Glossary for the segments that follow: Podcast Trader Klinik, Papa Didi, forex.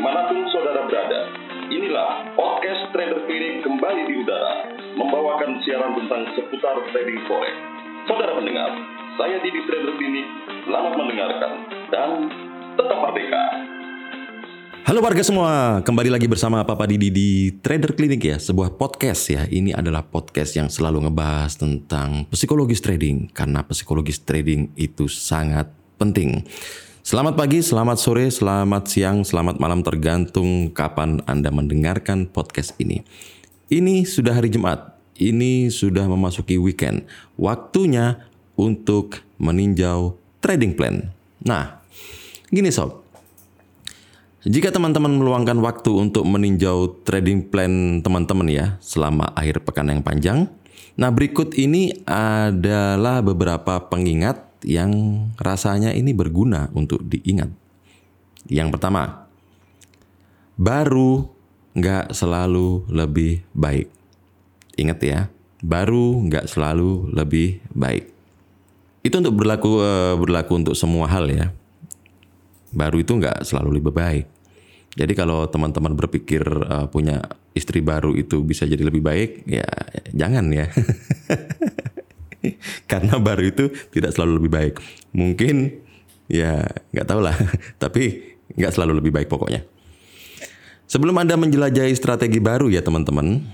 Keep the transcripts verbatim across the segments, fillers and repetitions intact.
dimanapun saudara berada. Inilah Podcast Trader Klinik kembali di udara, membawakan siaran tentang seputar trading forex. Saudara pendengar, saya Didi Trader Klinik, selamat mendengarkan dan tetap merdeka. Halo warga semua, kembali lagi bersama Papa Didi di Trader Klinik ya, sebuah podcast ya. Ini adalah podcast yang selalu ngebahas tentang psikologis trading, karena psikologis trading itu sangat penting. Selamat pagi, selamat sore, selamat siang, selamat malam tergantung kapan Anda mendengarkan podcast ini. Ini sudah hari Jumat, ini sudah memasuki weekend. Waktunya untuk meninjau trading plan. Nah, gini sob. Jika teman-teman meluangkan waktu untuk meninjau trading plan teman-teman ya, selama akhir pekan yang panjang. Nah, berikut ini adalah beberapa pengingat yang rasanya ini berguna untuk diingat. Yang pertama, baru gak selalu lebih baik. Ingat ya, baru gak selalu lebih baik. Itu untuk berlaku berlaku untuk semua hal ya. Baru itu gak selalu lebih baik. Jadi kalau teman-teman berpikir uh, punya istri baru itu bisa jadi lebih baik, ya jangan ya. Karena baru itu tidak selalu lebih baik. Mungkin ya gak tahu lah, tapi gak selalu lebih baik pokoknya. Sebelum Anda menjelajahi strategi baru ya teman-teman,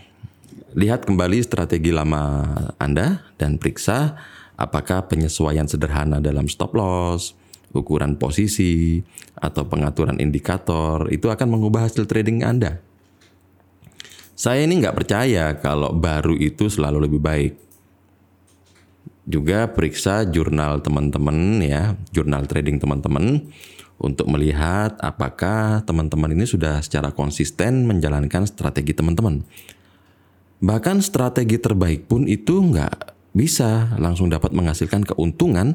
lihat kembali strategi lama Anda dan periksa apakah penyesuaian sederhana dalam stop loss, ukuran posisi, atau pengaturan indikator itu akan mengubah hasil trading Anda. Saya ini gak percaya kalau baru itu selalu lebih baik. Juga periksa jurnal teman-teman ya, jurnal trading teman-teman untuk melihat apakah teman-teman ini sudah secara konsisten menjalankan strategi teman-teman. Bahkan strategi terbaik pun itu nggak bisa langsung dapat menghasilkan keuntungan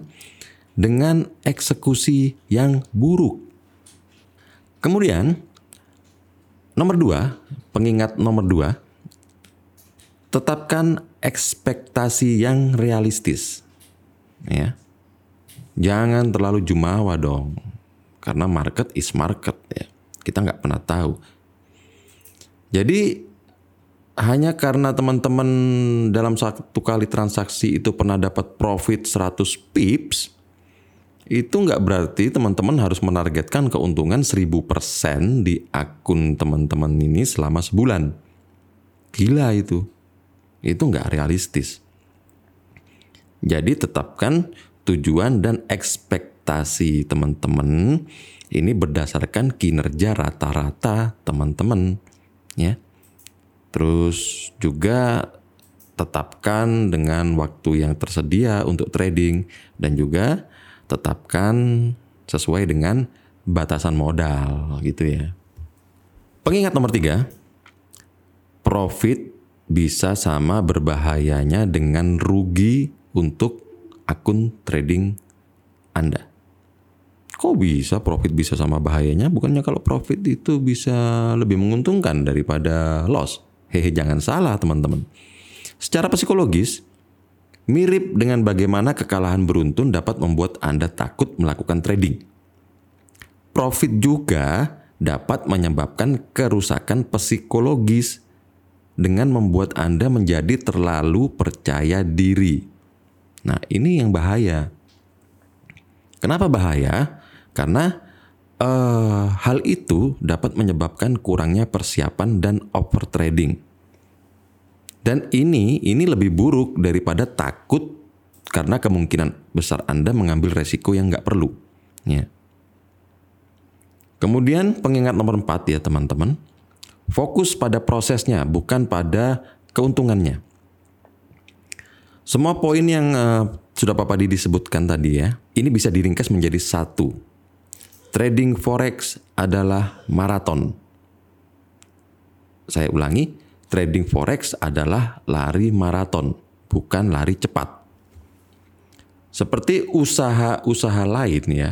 dengan eksekusi yang buruk. Kemudian, nomor dua, pengingat nomor dua, tetapkan ekspektasi yang realistis. Ya. Jangan terlalu jumawa dong. Karena market is market ya. Kita nggak pernah tahu. Jadi hanya karena teman-teman dalam satu kali transaksi itu pernah dapat profit seratus pips, itu nggak berarti teman-teman harus menargetkan keuntungan seribu persen di akun teman-teman ini selama sebulan. Gila itu. Itu nggak realistis. Jadi tetapkan tujuan dan ekspektasi teman-teman ini berdasarkan kinerja rata-rata teman-teman, ya. Terus juga tetapkan dengan waktu yang tersedia untuk trading dan juga tetapkan sesuai dengan batasan modal, gitu ya. Pengingat nomor tiga, profit bisa sama berbahayanya dengan rugi untuk akun trading Anda. Kok bisa profit bisa sama bahayanya? Bukannya kalau profit itu bisa lebih menguntungkan daripada loss? Hehe, jangan salah teman-teman. Secara psikologis, mirip dengan bagaimana kekalahan beruntun dapat membuat Anda takut melakukan trading. Profit juga dapat menyebabkan kerusakan psikologis dengan membuat Anda menjadi terlalu percaya diri. Nah, ini yang bahaya. Kenapa bahaya? Karena uh, hal itu dapat menyebabkan kurangnya persiapan dan overtrading. Dan ini, ini lebih buruk daripada takut karena kemungkinan besar Anda mengambil resiko yang nggak perlu. Ya. Kemudian pengingat nomor empat ya teman-teman. Fokus pada prosesnya, bukan pada keuntungannya. Semua poin yang uh, sudah Papa Didi sebutkan tadi ya, ini bisa diringkas menjadi satu. Trading forex adalah maraton. Saya ulangi, trading forex adalah lari maraton, bukan lari cepat. Seperti usaha-usaha lain ya,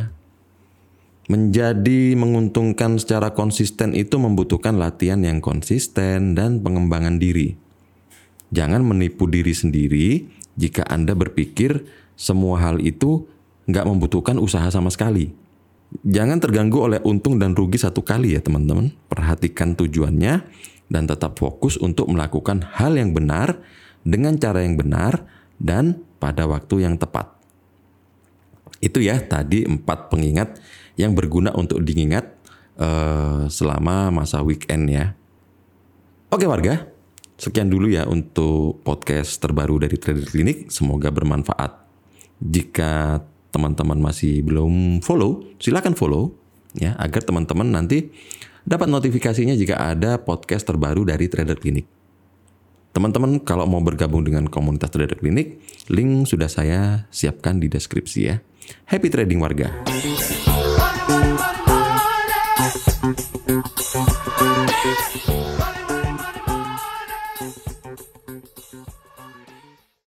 menjadi menguntungkan secara konsisten itu membutuhkan latihan yang konsisten dan pengembangan diri. Jangan menipu diri sendiri jika Anda berpikir semua hal itu nggak membutuhkan usaha sama sekali. Jangan terganggu oleh untung dan rugi satu kali ya teman-teman. Perhatikan tujuannya dan tetap fokus untuk melakukan hal yang benar dengan cara yang benar dan pada waktu yang tepat. Itu ya tadi empat pengingat yang berguna untuk diingat eh, selama masa weekend ya. Oke warga, sekian dulu ya untuk podcast terbaru dari Trader Klinik. Semoga bermanfaat. Jika teman-teman masih belum follow, silakan follow ya agar teman-teman nanti dapat notifikasinya jika ada podcast terbaru dari Trader Klinik. Teman-teman kalau mau bergabung dengan komunitas Trader Klinik, link sudah saya siapkan di deskripsi ya. Happy trading warga.